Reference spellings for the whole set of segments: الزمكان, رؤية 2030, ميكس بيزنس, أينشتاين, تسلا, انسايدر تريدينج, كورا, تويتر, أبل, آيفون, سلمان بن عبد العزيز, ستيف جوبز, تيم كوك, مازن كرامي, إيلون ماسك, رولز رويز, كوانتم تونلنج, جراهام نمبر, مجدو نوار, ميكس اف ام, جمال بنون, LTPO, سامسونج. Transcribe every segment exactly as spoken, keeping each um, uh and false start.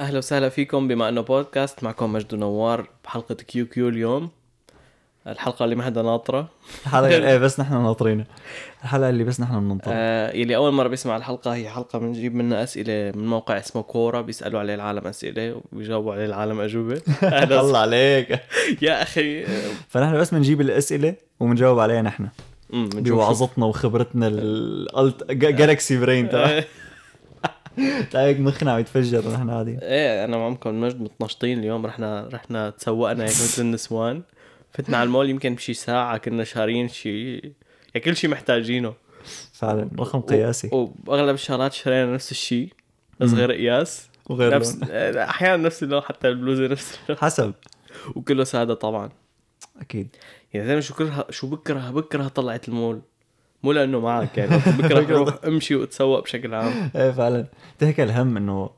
أهلا وسهلا فيكم بما أنه بودكاست. معكم مجدو نوار بحلقة كيو كيو. اليوم الحلقة اللي ما حدا ناطرة الحلقة اللي بس نحن ناطرينها الحلقة اللي بس نحن بننطرها آه يلي أول مرة بيسمع الحلقة. هي حلقة بنجيب منها أسئلة من موقع اسمه كورا، بيسألوا عليه العالم أسئلة وبيجاوبوا عليه العالم أجوبة. الله عليك يا أخي. فنحن بس بنجيب الأسئلة وبنجاوب عليها نحن بوعظتنا وخبرتنا الألت جالكسي برين تبع تايق مخنا عم يتفجر. نحن عادي. ايه انا معكم مجد متنشطين اليوم. رحنا رحنا تسوقنا هيك مثل النسوان، فتنا على المول يمكن بشي ساعه، كنا شارين شي يعني كل شي محتاجينه فعلا، رقم قياسي، واغلب الشغلات شرينا نفس الشيء بس غير قياس وغير نفس احيانا نفس اللون، حتى البلوزه نفس اللون حسب، وكله ساده طبعا اكيد. يعني زي ما شو كره شو بكره بكره طلعت المول، مو لأنه معك يعني بكرة روح امشي وتسوق بشكل عام. ايه فعلا تهكى الهم انه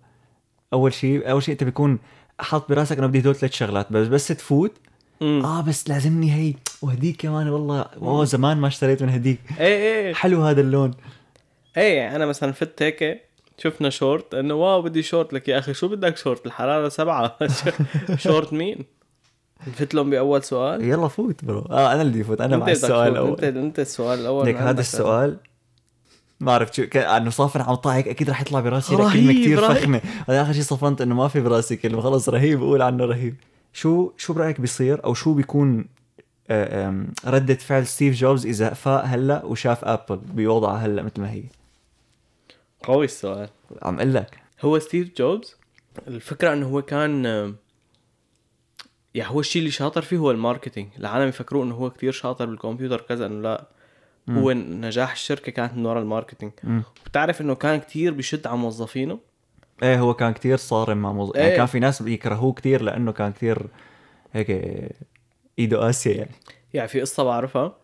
اول شيء اول شيء انت بيكون حاط براسك انه بدي دول ثلاث شغلات بس بس تفوت مم. اه بس لازمني هي وهديك كمان، والله اوه زمان ما اشتريت من هديك. ايه ايه حلو هذا اللون. ايه انا مثلا فت هيك شفنا شورت انه واو بدي شورت، لك يا اخي شو بدك شورت الحرارة سبعة شورت مين؟ فت لهم بأول سؤال. يلا فوت برو. اه انا اللي فوت، انا مع السؤال الاول. انت انت السؤال الاول. لك هذا السؤال ما عرفت شو انه صافن عم طلع هيك، اكيد راح يطلع براسي لك كلمه كثير فخمه. انا اخر شيء صفنت انه ما في براسي كلمه، خلص رهيب اقول عنه رهيب. شو شو برايك بيصير او شو بيكون ردة فعل ستيف جوبز اذا فاق هلا وشاف ابل بوضعها هلا مثل ما هي؟ قوي السؤال. عم اقول لك هو ستيف جوبز الفكره انه هو كان يعني هو الشيء اللي شاطر فيه هو الماركتينج. العالم يفكروا انه هو كتير شاطر بالكمبيوتر كذا، انه لا م. هو نجاح الشركه كانت من وراء الماركتينج. وبتعرف انه كان كتير بيشد على موظفينه. ايه هو كان كتير صارم مع موظفينه. يعني كان في ناس بيكرهوه كتير لانه كان كتير هيك ايده قاسيه. يعني يعني في قصه بعرفها،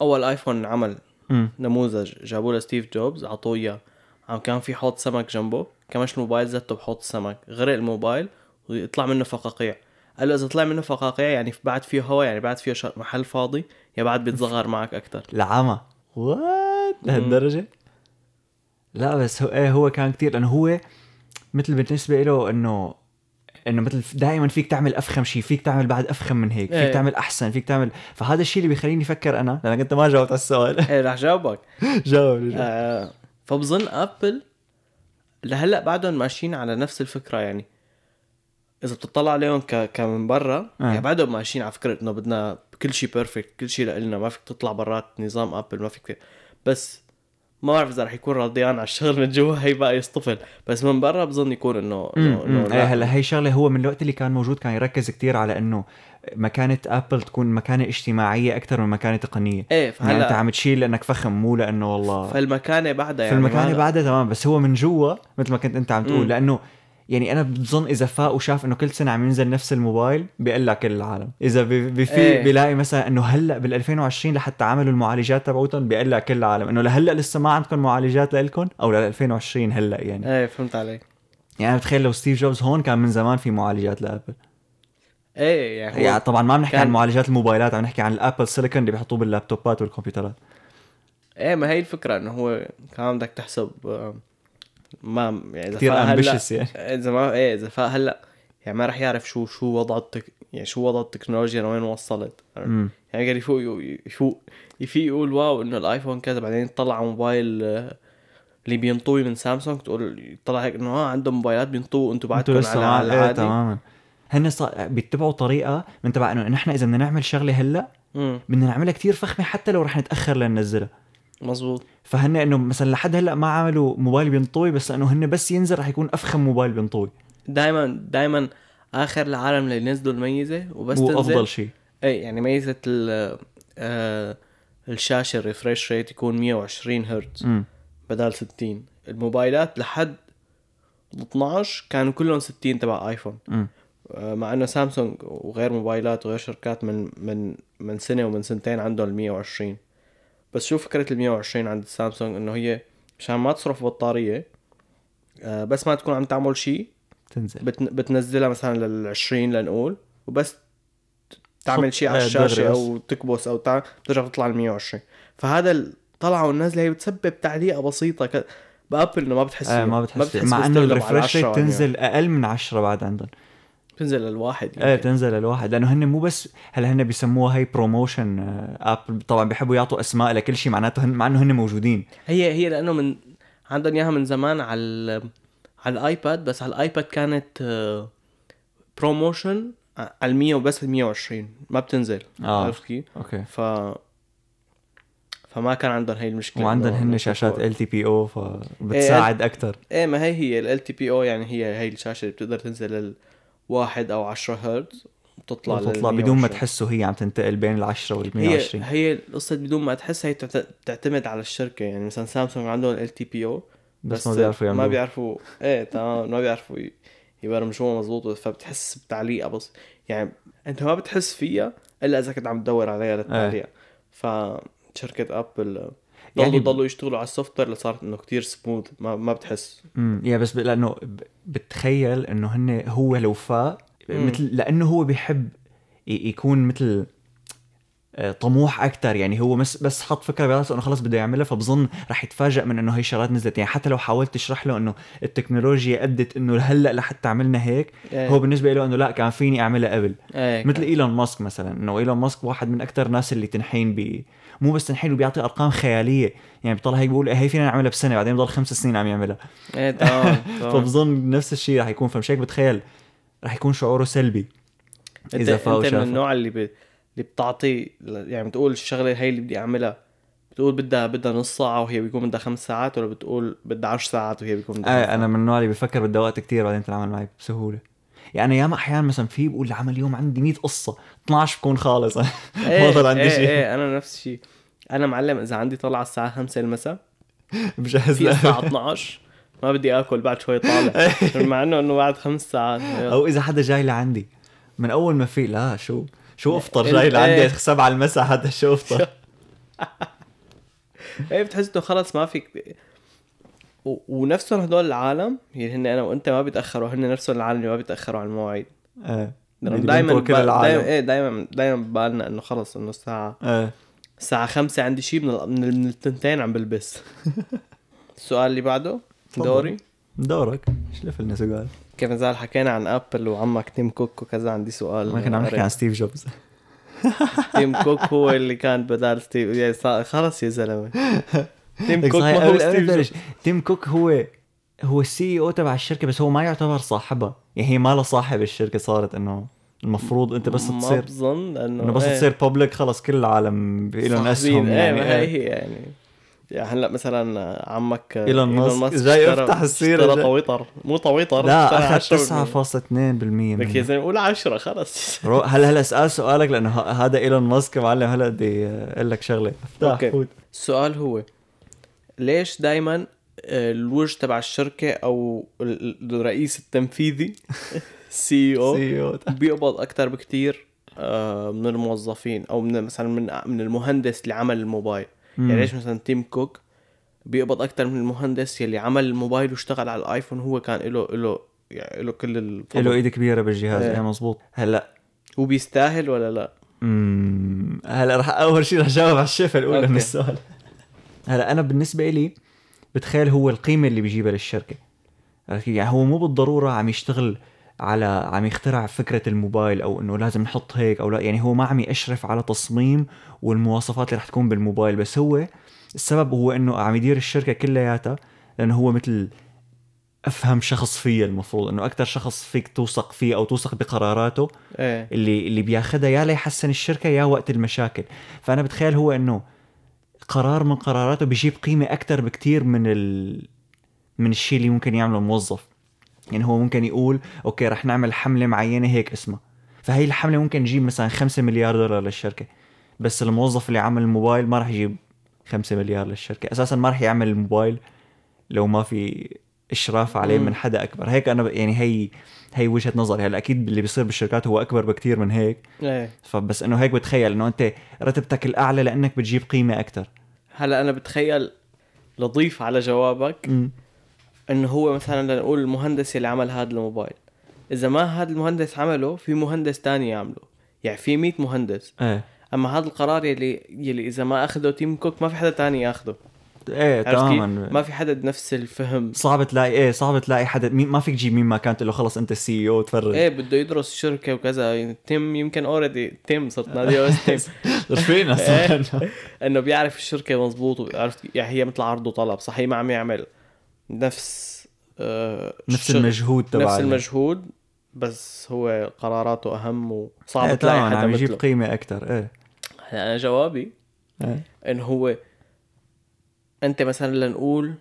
اول ايفون عمل م. نموذج جابوه لستيف جوبز، عطوه اياه عم كان في حوض سمك جنبه، كمش الموبايل ذاته بحوض السمك، غرق الموبايل ويطلع منه فقاقيع. قال له إذا طلع منه فقاقيع يعني بعد فيه هواء، يعني بعد فيه محل فاضي، يا بعد بيتصغر معك أكتر. العمى وات لهالدرجة؟ لا بس هو إيه هو كان كتير، لأنه هو مثل بالنسبة له إنه إنه مثل دائما فيك تعمل أفخم شيء، فيك تعمل بعد أفخم من هيك، فيك تعمل أحسن، فيك تعمل. فهذا الشيء اللي بيخليني أفكر أنا، لأنك أنت ما جاوبت على السؤال. إيه رح جاوبك. جاوب. آه فبظن أبل لهلا بعدهم ماشيين على نفس الفكرة. يعني إذا بتطلع عليهم ك كمن برا آه. يعني بعدهم ماشيين على فكرة إنه بدنا كل شيء بيرفكت، كل شيء لنا، ما فيك تطلع برات نظام أبل، ما فيك. بس ما أعرف إذا رح يكون راضيان على الشغل من جوا، هي بقى يصطفل، بس من برا بظن يكون إنه إيه. هلا هي شغلة هو من الوقت اللي كان موجود كان يركز كتير على إنه مكانة أبل تكون مكانة اجتماعية أكتر من مكانة تقنية. إيه فهلا يعني أنت عم تشيل لأنك فخم مو لأنه والله. فالمكانة بعدها يعني. فالمكانة بعدها تمام، بس هو من جوا مثل ما كنت أنت عم تقول م. لأنه يعني أنا بظن إذا فاق وشاف إنه كل سنة عم ينزل نفس الموبايل بيقول لك كل العالم. إذا بفي ايه. بيلاقي مثلا إنه هلأ بالألفين وعشرين لحتى عملوا المعالجات تبعوتهم، بيقول لك كل العالم إنه لهلأ لسه ما عندكم معالجات لإلكم أو لألفين وعشرين هلأ. يعني إيه فهمت عليك. يعني أنا بتخيل لو ستيف جوبز هون كان من زمان في معالجات لأبل. إيه يعني, يعني طبعا ما عم نحكي عن معالجات الموبايلات، عم نحكي عن الأبل سيليكون اللي بيحطوه باللابتوبات والكمبيوترات. إيه ما هي الفكرة إنه هو كان بدك تحسب ما يعني إذا فا هلا إذا ما إيه إذا فا هلا يعني ما رح يعرف شو شو وضع التك يعني شو وضع التكنولوجيا وين وصلت. يعني قال يفوق يفوق يفي يقول واو إنه الآيفون كذا، بعدين يطلع موبايل اللي بينطوي من سامسونج، تقول طلع هيك إنه ها عندهم موبايلات بينطوه أنتوا بعدكم على العادي. تماما هن بيتبعوا طريقة من تبع إنه نحن إذا بدنا نعمل شغلة هلا مم. بدنا نعملها كتير فخمة حتى لو رح نتأخر لننزلها. مظبوط. فهن انه مثلا لحد هلا ما عملوا موبايل بينطوي، بس انه هن بس ينزل رح يكون افخم موبايل بينطوي. دائما دائما اخر العالم اللي نزلوا الميزه وبس تنزل افضل شيء. اي يعني ميزه آه الشاشه الريفريش ريت يكون مية وعشرين هرتز م. بدل ستين. الموبايلات لحد اثناشر كانوا كلهم ستين تبع ايفون م. مع انه سامسونج وغير موبايلات وغير شركات من من من سنه ومن سنتين عندهم مية وعشرين. بس شو فكرة المية وعشرين عند سامسونج إنه هي مشان ما تصرف بطارية، آه بس ما تكون عم تعمل شيء تنزل بتنزلها مثلا للعشرين لنقول، وبس تعمل شيء على الشاشة أو تكبس أو تع بترجع تطلع المية وعشرين. فهذا الطلعة والنزلة هي بتسبب تعليقة بسيطة ك... بأبل إنه ما بتحس آه ما بتحس, ما بتحس مع إنه الريفرش ريت تنزل يعني. أقل من عشرة بعد عندهم تنزل للواحد يعني. ايه تنزل للواحد لأنه هن مو بس هلا هن بيسموها هاي بروموشن أبل طبعا بيحبوا يعطوا أسماء لكل شيء معناته هن مع إنه هن موجودين هي هي لأنه من عندهم إياها من زمان على على الآيباد بس على الآيباد كانت بروموشن على المية وبس المية وعشرين ما بتنزل آه. عرفت كيف؟ أوكي ف... فما كان عندهم هاي المشكلة وعندهم هن شاشات إل تي بي أو فبتساعد أكتر إيه ما هي هي ال إل تي بي أو يعني هي هاي الشاشة اللي بتقدر تنزل للواحد أو عشرة هرتز وتطلع تطلع بدون ما تحسه هي عم تنتقل بين العشرة والمية وعشرين هي القصة بدون ما تحس هي تعتمد على الشركة يعني مثلا سامسونج عندهم ال إل تي بي أو بس, بس ما بيعرفوا ما بيعرفوا إيه تمام ما بيعرفوا يبرمجوها مظبوط فبتحس بتعليقة بس يعني أنت ما بتحس فيها إلا إذا كنت عم تدور عليها للتعليق ايه. فشركة أبل ضلوا ضلوا يشتغلوا على السوفت وير لصارت إنه كتير سموث ما ما بتحس أمم يا بس لأنه بتخيل إنه هن هو لو فا مثل لأنه هو بيحب يكون مثل طموح أكتر يعني هو بس حط فكرة براسه أنه خلاص بده يعملها فبظن رح يتفاجأ من أنه هاي الشغلات نزلت يعني حتى لو حاولت تشرح له أنه التكنولوجيا أدت أنه هلأ لحتى عملنا هيك أيه. هو بالنسبة له أنه لا كان فيني أعملها قبل أيه. مثل إيلون ماسك مثلا أنه إيلون ماسك واحد من أكتر ناس اللي تنحين بي مو بس تنحين وبيعطي أرقام خيالية يعني بيطلع هيك بيقول هاي فينا نعملها بسنة بعدين بضل خمس سنين عم يعملها أيه طبعا فبظن نفس الشيء رح يكون فمشيك بتخيل رح يكون شعوره سلبي إذا فاو شافه اللي بتعطي يعني بتقول الشغلة هاي اللي بدي أعملها بتقول بدها بدها نص ساعة وهي بيكون بدها خمس ساعات ولا بتقول بدها عشر ساعات وهي بيكون بدها آه أنا من النوع اللي بفكر بدها وقت كتير بعدين تنعمل معي بسهولة يعني أيام أحيان مثلا في بقول لعمل اليوم عندي مية قصة اثناعش بكون خالص ما ضل عندي شيء إيه أنا نفس الشيء أنا معلم إذا عندي طلعة الساعة خمسة المساء بجهز لها الساعة اثناعش ما بدي أكل بعد شوي طالع مع إنه إنه بعد خمس ساعات أو إذا حدا جاي لعندي من أول ما في لا شو شو أفطر جاي لعندي سبعة المساء هذا شو أفطر إيه بتحس إنه خلاص ما فيك و... ونفسهم هدول العالم يعني هن أنا وأنت ما بيتأخروا هن نفسهم العالم اللي ما بيتأخروا على المواعيد إيه دايما دايما إيه دايما دايما ببالنا إنه خلاص إنه الساعة إيه الساعة خمسة عندي شيء من ال... من التنتين عم بلبس السؤال اللي بعده دوري دورك إيش لفلنا سؤال كيف نزال حكينا عن أبل وعمك تيم كوك وكذا عندي سؤال ما كنا عم نحكي عن ستيف جوبز تيم كوك هو اللي كان بدال ستيف يعني خلص يا زلمة تيم كوك ما هو ستيف جوبز تيم كوك هو هو السي او تبع الشركة بس هو ما يعتبر صاحبها يعني هي ما له صاحب الشركة صارت انه المفروض انت بس تصير بظن انه بس ايه. تصير بابليك خلص كل العالم إلهم اسهم يعني ايه ايه. يعني هلا يعني مثلا عمك إيلون ماسك جاي افتح السيرة طويطر مو طويطر لا أخذ تسعة فاصلة اثنين بالمية لك يا زلمة قول عشرة خلص هلا هلا اسأل سؤالك لأنه هذا إيلون ماسك معلم هلا بدي أقول لك شغلة السؤال هو ليش دايما الوجه تبع الشركة أو الرئيس التنفيذي سي إي أو بيقبض أكتر بكتير من الموظفين أو من مثلا من من المهندس اللي عمل الموبايل يعني ليش مثلا تيم كوك بيقبض أكتر من المهندس يلي عمل الموبايل واشتغل على الآيفون هو كان إله إله يعني إله كل الفضل إله إيد كبيرة بالجهاز إيه مظبوط هلا وبيستاهل ولا لا أمم هلا رح أول شيء رح أجاوب على الشفة الأولى من السؤال هلا أنا بالنسبة لي بتخيل هو القيمة اللي بيجيبها للشركة يعني هو مو بالضرورة عم يشتغل على عم يخترع فكرة الموبايل أو إنه لازم نحط هيك أو لا يعني هو ما عم يشرف على تصميم والمواصفات اللي رح تكون بالموبايل بس هو السبب هو إنه عم يدير الشركة كلياتها لأنه هو مثل أفهم شخص فيه المفروض إنه أكتر شخص فيك توثق فيه أو توثق بقراراته إيه. اللي اللي بياخدها يا ليحسن الشركة يا وقت المشاكل فأنا بتخيل هو إنه قرار من قراراته بيجيب قيمة أكتر بكتير من ال من الشيء اللي ممكن يعمله موظف يعني هو ممكن يقول أوكي رح نعمل حملة معينة هيك اسمها فهي الحملة ممكن تجيب مثلا خمسة مليار دولار للشركة بس الموظف اللي عمل الموبايل ما رح يجيب خمسة مليار للشركة أساسا ما رح يعمل الموبايل لو ما في إشراف عليه من حدا أكبر هيك أنا يعني هي هي وجهة نظري هلا أكيد اللي بيصير بالشركات هو أكبر بكتير من هيك فبس إنه هيك بتخيل إنه أنت رتبتك الأعلى لأنك بتجيب قيمة أكتر هلا أنا بتخيل لضيف على جوابك م. انه هو مثلا لنقول المهندس اللي عمل هذا الموبايل اذا ما هذا المهندس عمله في مهندس تاني يعمله يعني في مية مهندس اه. اما هذا القرار يلي يلي اذا ما اخده تيم كوك ما في حدا تاني ياخده ايه تماما. ما في حدا بنفس الفهم, صعب تلاقي ايه صعب تلاقي حدا, ما فيك تجيب مين ما كانت له خلص انت السي او تفرج ايه بده يدرس شركه وكذا يعني. تيم يمكن اوريدي تيم صرنا ديو تيم رفينا انه بيعرف الشركه مزبوط وبيعرف يعني هي مثل عرض وطلب صحيح, ما عم يعمل نفس آه نفس المجهود تبعه نفس المجهود بس هو قراراته اهم وصعب ايه تلاقي حدا عم يجيب قيمه اكثر. ايه انا جوابي ايه انه هو انت مثلا لنقول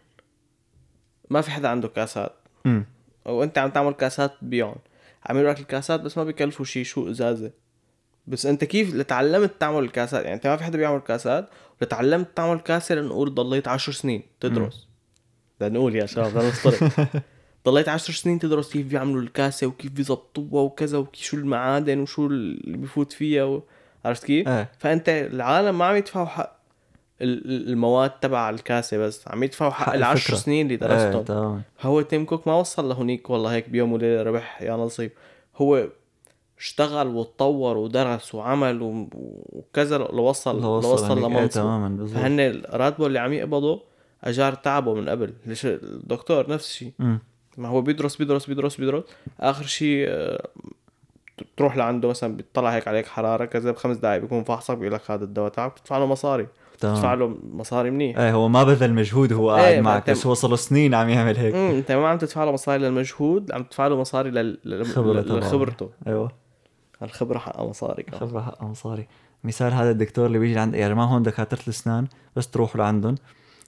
ما في حدا عنده كاسات م. او انت عم تعمل كاسات بيون, عملوا لك الكاسات بس ما بيكلفوا شيء, شو ازازه بس انت كيف لتعلمت تعمل الكاسات يعني. انت ما في حدا بيعمل كاسات وتعلمت تعمل كاسه لنقول ضليت عشر سنين تدرس م. لنقول يا شباب انا مصطرح ضليت عشر سنين تدرس كيف بيعملوا الكاسه وكيف بيزبطوها وكذا وشو المعادن وشو اللي بيفوت فيها و... عرفت كيف اه. فانت العالم ما عم يدفعوا حق المواد تبع الكاسه بس عم يدفعوا حق العشر سنين اللي درستهم ايه. هو تيم كوك ما وصل لهونيك والله هيك بيوم وليله ربح يا نصيب, هو اشتغل وتطور ودرس وعمل وكذا لوصل لوصل لمنصب ايه. فهن راتبه اللي عم يقبضه اجار تعبه من قبل. ليش الدكتور نفس الشيء, ما هو بيدرس بيدرس بيدرس بيدرس اخر شيء تروح لعنده مثلا بيطلع هيك عليك حراره كذا بخمس دقائق بيكون فحصك بيقول لك هذا الدواء تعب, بتدفع له مصاري تدفع له مصاري منيح. ايه هو ما بذل مجهود, هو قاعد ايه معك بس وصل سنين عم يعمل هيك. امم انت ما عم تدفع له مصاري للمجهود, عم تدفع له مصاري لل... لخبرته. ايوه الخبره حقها مصاري, الخبره حقها مصاري. مثال هذا الدكتور اللي بيجي عند يعني ما هون دكاتره الاسنان بس تروح لعندهم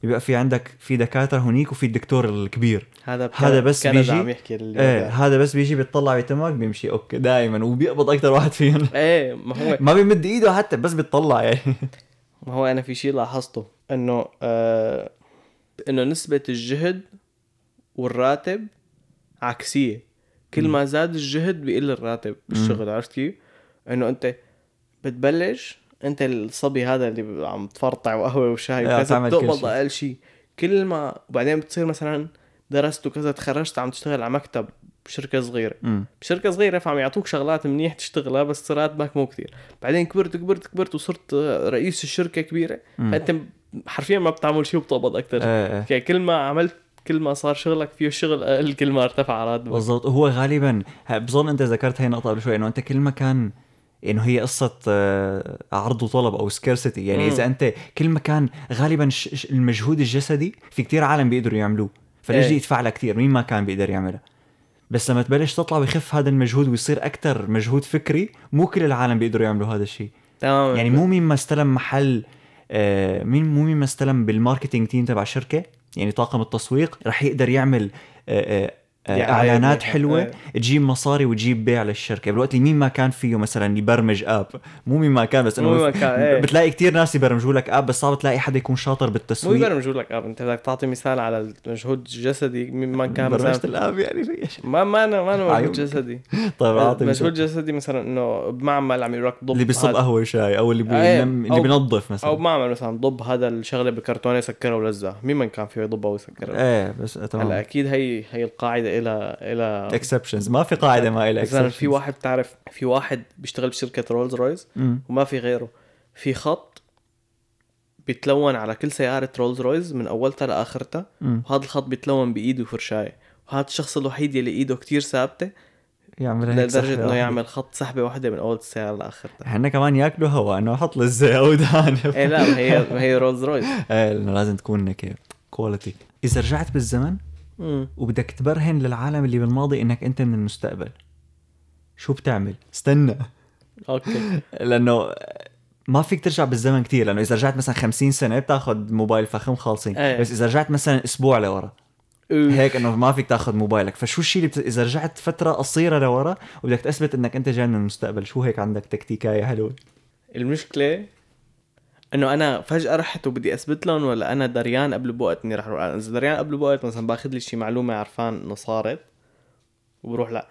يبقى في عندك في دكاتره هنيك وفي الدكتور الكبير هذا بك... هذا بس بيجي عم يحكي ايه هذا بس بيجي بيطلع بيتمك بيمشي اوكي دائما وبيقبض اكثر واحد فيهم. ايه ما هو ما بيمد ايده حتى بس بيطلع يعني. ما هو أنا في شيء لاحظته إنه آه إنه نسبة الجهد والراتب عكسية, كل ما زاد الجهد بيقل الراتب بالشغل. عرفت كيف؟ إنه أنت بتبلش أنت الصبي هذا اللي عم تفرطع وقهوة وشاي وكذا تقبض أقل شيء, كل ما وبعدين بتصير مثلا درست وكذا تخرجت عم تشتغل على مكتب بشركة صغيرة م. بشركة صغيرة فعم يعطوك شغلات منيح تشتغلها بس راتبك مو كتير. بعدين كبرت كبرت كبرت وصرت رئيس الشركة كبيرة, فأنت حرفيا ما بتعمل شيء وبتقبض أكتر. اه اه. كل ما عملت كل ما صار شغلك فيه شغل أقل كل ما ارتفع راتبك. بالضبط. هو غالبا بظن أنت ذكرت هاي النقطة قبل شوي إنه أنت كل ما كان إنه هي قصة عرض وطلب أو سكارسيتي يعني م. إذا أنت كل ما كان غالبا المجهود الجسدي في كتير عالم بيقدروا يعملوه فليش اه. يدفع لها كتير مين ما كان بيقدر يعمله, بس لما تبلش تطلع بيخف هذا المجهود ويصير أكتر مجهود فكري. مو كل العالم بيقدروا يعملوا هذا الشيء يعني. مو مين ما استلم محل آه مين مو مين ما استلم بالماركتينج تيم تبع شركة يعني طاقم التسويق رح يقدر يعمل آه آه آه إعلانات حلوة آه. تجيب مصاري وتجيب بيع للشركة بالوقت اللي مين ما كان فيه مثلا يبرمج آب. مو مين ما كان بس إنه بتلاقي كتير ناس يبرمجوا لك آب بس صعب تلاقي حدا يكون شاطر بالتسويق. مو يبرمجوا لك آب, أنت بدك تعطي مثال على المجهود الجسدي مين ما كان برمجت الآب يعني ما ما أنا ما أنا مجهود جسدي. طيب عاطي مجهود جسدي مثلا إنه بمعمل عم يراك ضب اللي بيصب قهوة شاي أو اللي بينم اللي بينظف مثلا أو بمعمل مثلا ضب هذا الشغلة بكرتونة يسكره ولزة مين ما كان فيه يضبه ويسكره. إيه بس هلا أكيد هي هي القاعدة إلى إلى exceptions. ما في قاعدة ما إلى exceptions. في واحد تعرف في واحد بيشتغل بشركة رولز رويز وما في غيره, في خط بيتلون على كل سيارة رولز رويز من أولتها لآخرتها وهذا الخط بيتلون بإيده فرشاية, وهذا الشخص الوحيد اللي إيده كتير ثابتة لدرجة إنه يعمل خط سحبة واحدة من أول السيارة لآخرتها. إحنا كمان يأكلوا هوا إنه حط للزياود هانف. إيه لا هي هي رولز رويز. إيه لازم تكون كيف quality. إذا رجعت بالزمن وبدك تبرهن للعالم اللي بالماضي انك انت من المستقبل شو بتعمل؟ استنى اوكي لانه ما فيك ترجع بالزمن كتير, لانه اذا رجعت مثلا خمسين سنه بتاخذ موبايل فخم خالصين أيه. بس اذا رجعت مثلا اسبوع لورا هيك انه ما فيك تاخذ موبايلك, فشو الشيء اللي بت... اذا رجعت فتره قصيره لورا وبدك تثبت انك انت جاي من المستقبل شو هيك عندك تكتيكايه حلوه؟ المشكله انه انا فجاه رحت وبدي اثبت لهم ولا انا دريان قبل بوقت اني رح اروح. اذا دريان قبل بوقت مثلا باخذ لي شي معلومه عرفان انه صارت وبروح لا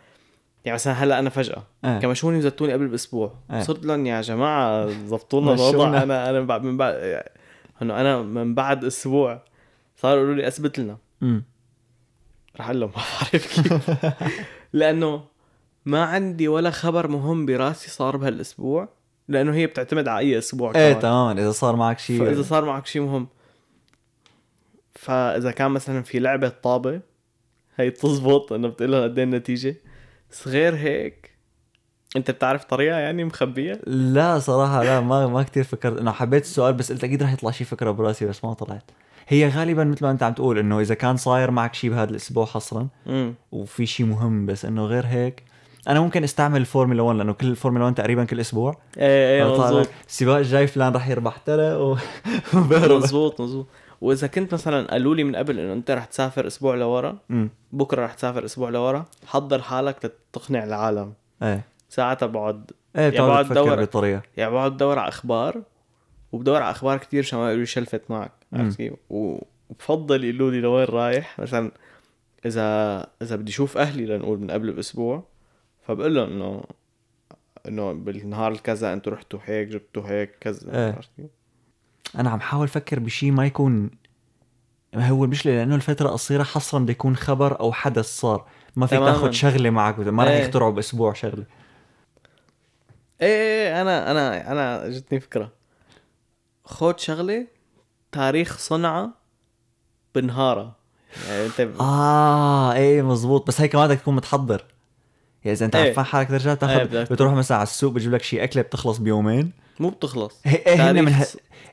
يعني مثلا هلا انا فجاه أه. كمشوني وزتوني قبل باسبوع أه. صرت لهم يا جماعه ضبطوا لنا الوضع. انا انا بعد من بعد انه انا من بعد اسبوع صاروا يقولوا لي اثبت لنا م. رح اقول لهم ما بعرف كيف لانه ما عندي ولا خبر مهم براسي صار بهالاسبوع لأنه هي بتعتمد على أي أسبوع. إيه تمام. إذا صار معك شيء. إذا صار معك شيء مهم فاذا كان مثلا في لعبه طابه هي بتزبط انه بتقولها قد ايه النتيجه. صغير هيك انت بتعرف طريقه يعني مخبيه؟ لا صراحه لا ما ما كثير فكرت. انا حبيت السؤال بس قلت اكيد راح يطلع شيء فكره براسي بس ما طلعت. هي غالبا مثل ما انت عم تقول انه اذا كان صاير معك شيء بهذا الاسبوع حصرا م. وفي شيء مهم، بس انه غير هيك انا ممكن استعمل الفورمولا واحد لانه كل الفورمولا واحد تقريبا كل اسبوع. ايه ايه مزبوط. السباق الجاي فلان راح يربح ترى مزبوط مزبوط. واذا كنت مثلا قالوا لي من قبل انه انت راح تسافر اسبوع لورا، بكره راح تسافر اسبوع لورا، حضر حالك لتقنع العالم. ايه ساعتها بقعد ايه بقعد ادور بطريقه، يعني بقعد ادور على اخبار وبدور على اخبار كتير عشان ما يشلفت معك عرفتي. وبفضل يقولوا لي لوين رايح مثلا اذا اذا بدي اشوف اهلي لنقول من قبل باسبوع، فبقول لهم انه انه بالنهار الكذا انتوا رحتوا هيك جبتوا هيك كذا ايه. عرفتي انا عم حاول افكر بشيء ما يكون هو المشكله لانه الفتره قصيره حصرا بده يكون خبر او حدث صار، ما فيك تاخذ شغله معك ما ايه. راح يخترعوا باسبوع شغله ايه, ايه انا انا انا جتني فكره. خد شغله تاريخ صنعه بنهاره يعني انت ب... اه ايه مزبوط. بس هي كمان بدك تكون متحضر، يعني اذا انت عم تفهم حالك ترجع تاخذ ايه بتروح مثلا على السوق بجيب لك شيء اكله بتخلص بيومين مو بتخلص. ايه ايه تاريخ, من ه...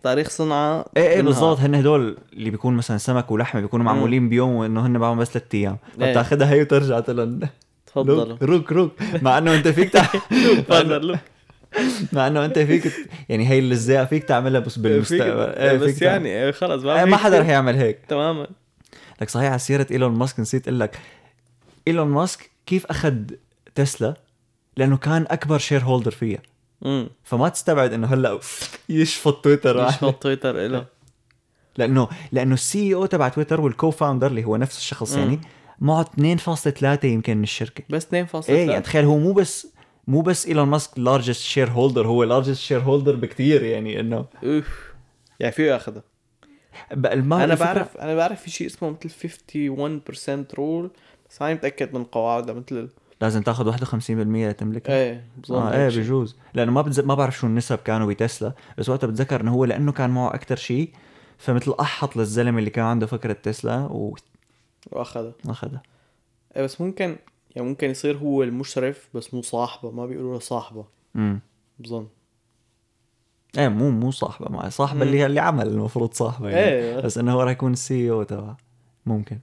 تاريخ صنعه ايه, ايه بالضبط. هن هدول اللي بيكون مثلا سمك ولحمه بيكونوا معمولين بيوم وانه هن بعمل بس ثلاث ايام بتاخذها هي وترجع تلن تفضلوا روك روك مع انه انت فيك تع... مع انه انت فيك يعني هي اللزاقه فيك تعملها بس بالمستقبل ايه بس يعني خلص ما, ما حدا رح يعمل هيك تماما. لك صحيح على سيره ايلون ماسك نسيت اقول لك، ايلون ماسك كيف اخذ تسلا لانه كان اكبر شير هولدر فيها امم فما تستبعد انه هلا يشفط تويتر يشفط تويتر له لانه لانه السي او تبع تويتر والكو فاوندر اللي هو نفس الشخص يعني معه اثنين فاصلة ثلاثة يمكن من الشركه بس اثنين فاصلة ثلاثة. ايه تخيل هو مو بس مو بس إيلون ماسك لارجست شير هولدر، هو لارجست شير هولدر بكتير يعني انه اوف يعني فيه ياخده. انا بعرف انا بعرف في شيء اسمه مثل واحد وخمسين بالمية رول بس انا متاكد من قواعده مثل لازم تاخذ واحد وخمسين بالمية لتملكها. ايه اه ايه بجوز لانه ما بتز... ما بعرف شو النسب كانوا بتسلا بس وقتها بتذكر انه هو لانه كان معه اكتر شيء فمثل احط للزلمه اللي كان عنده فكره تسلا و... واخده اخده ايه. بس ممكن يعني ممكن يصير هو المشرف بس مو صاحبه، ما بيقولوا له صاحبه امم بظن ايه مو مو صاحبه معي صاحبه مم. اللي اللي عمل المفروض صاحبه يعني ايه. بس انه هو راح يكون السي او تبع ممكن.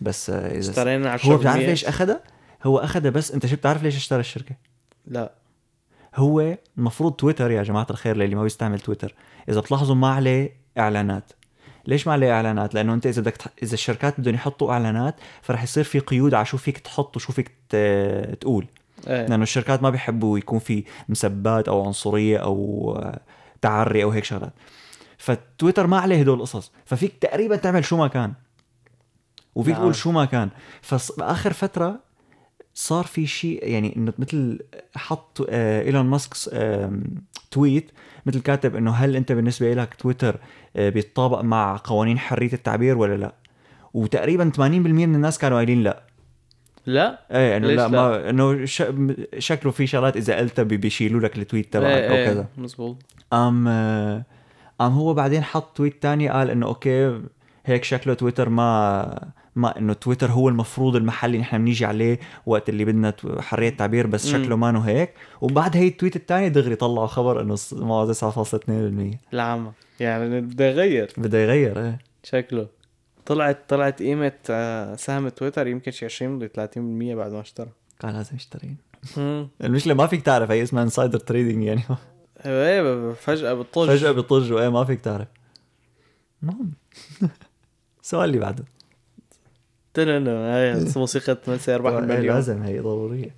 بس اذا اشترينا عشرة بالمية هو بتعرف ليش اخذها؟ هو اخذها بس انت شو بتعرف ليش اشترى الشركه؟ لا هو المفروض تويتر يا جماعه الخير للي ما بيستعمل تويتر اذا بتلاحظوا ما عليه اعلانات. ليش ما عليه اعلانات؟ لانه انت اذا بدك تح... اذا الشركات بدهم يحطوا اعلانات فرح يصير في قيود على شو فيك تحط وشو فيك ت... تقول أيه. لانه الشركات ما بيحبوا يكون في مسبات او عنصريه او تعري او هيك شغلات، فتويتر ما عليه هدول القصص ففيك تقريبا تعمل شو ما كان وفيك تقول شو ما كان. فاخر فتره صار في شيء يعني انه مثل حط ايلون ماسك تويت مثل كاتب انه هل انت بالنسبه لك تويتر بيتطابق مع قوانين حريه التعبير ولا لا، وتقريبا ثمانين بالمية من الناس كانوا قايلين لا لا ايه انه لا, لا ما انه شكله في شغلات اذا قلتها بيشيلوا لك التويت تبعك ايه او ايه كذا مزبوط. ام ام هو بعدين حط تويت تاني قال انه اوكي هيك شكله تويتر ما ما انه تويتر هو المفروض المحل اللي نحن بنيجي عليه وقت اللي بدنا حريه تعبير بس م. شكله مانو هيك. وبعد هي التويت الثاني دغري طلعوا خبر انه معه تسعة فاصلة اثنين بالمية العام يعني بده يغير بده يغير ايه شكله. طلعت طلعت قيمه سهم تويتر يمكن شي عشرين لثلاثين بالمية بعد ما اشترى. كان لازم يشترين المشكله ما فيك تعرف هي اسمها انسايدر تريدينج يعني ايه فجاه بتطج فجاه بتطج وايه ما فيك تعرف. المهم السؤال اللي بعده لا لا هاي موسيقى مساء أربعة مليون لازم هي ضرورية.